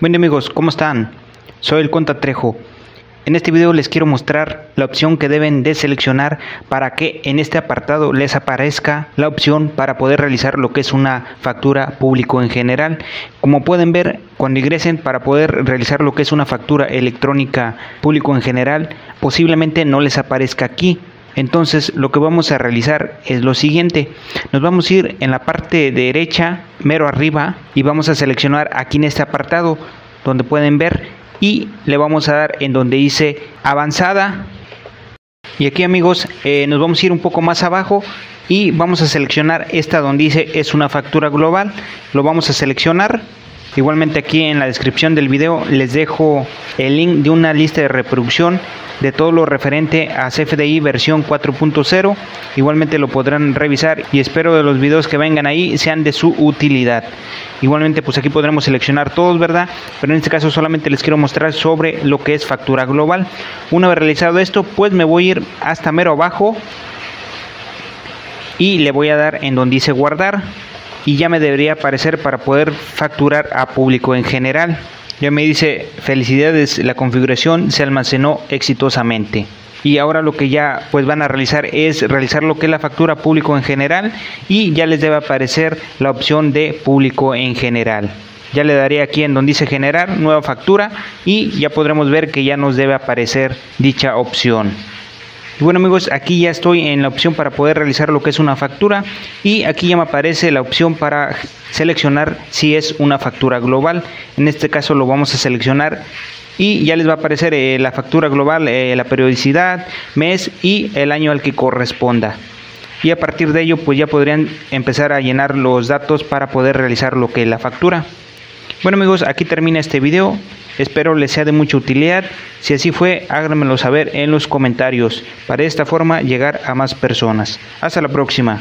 Bien amigos, ¿cómo están? Soy el Contatrejo. En este video les quiero mostrar la opción que deben de seleccionar para que en este apartado les aparezca la opción para poder realizar lo que es una factura público en general. Como pueden ver, cuando ingresen para poder realizar lo que es una factura electrónica público en general, posiblemente no les aparezca aquí. Entonces lo que vamos a realizar es lo siguiente: nos vamos a ir en la parte derecha, mero arriba, y vamos a seleccionar aquí en este apartado donde pueden ver, y le vamos a dar en donde dice avanzada. Y aquí amigos, nos vamos a ir un poco más abajo y vamos a seleccionar esta donde dice es una factura global. Lo vamos a seleccionar. Igualmente aquí en la descripción del video les dejo el link de una lista de reproducción de todo lo referente a CFDI versión 4.0. Igualmente lo podrán revisar y espero de los videos que vengan ahí sean de su utilidad. Igualmente pues aquí podremos seleccionar todos, ¿verdad? Pero en este caso solamente les quiero mostrar sobre lo que es factura global. Una vez realizado esto, pues me voy a ir hasta mero abajo y le voy a dar en donde dice guardar. Y ya me debería aparecer para poder facturar a público en general. Ya me dice felicidades, la configuración se almacenó exitosamente. Y ahora lo que ya pues van a realizar es realizar lo que es la factura público en general, y ya les debe aparecer la opción de público en general. Ya le daré aquí en donde dice generar nueva factura y ya podremos ver que ya nos debe aparecer dicha opción. Y bueno amigos, aquí ya estoy en la opción para poder realizar lo que es una factura, y aquí ya me aparece la opción para seleccionar si es una factura global. En este caso lo vamos a seleccionar y ya les va a aparecer la factura global, la periodicidad, mes y el año al que corresponda. Y a partir de ello pues ya podrían empezar a llenar los datos para poder realizar lo que es la factura. Bueno amigos, aquí termina este video. Espero les sea de mucha utilidad. Si así fue, háganmelo saber en los comentarios para de esta forma llegar a más personas. Hasta la próxima.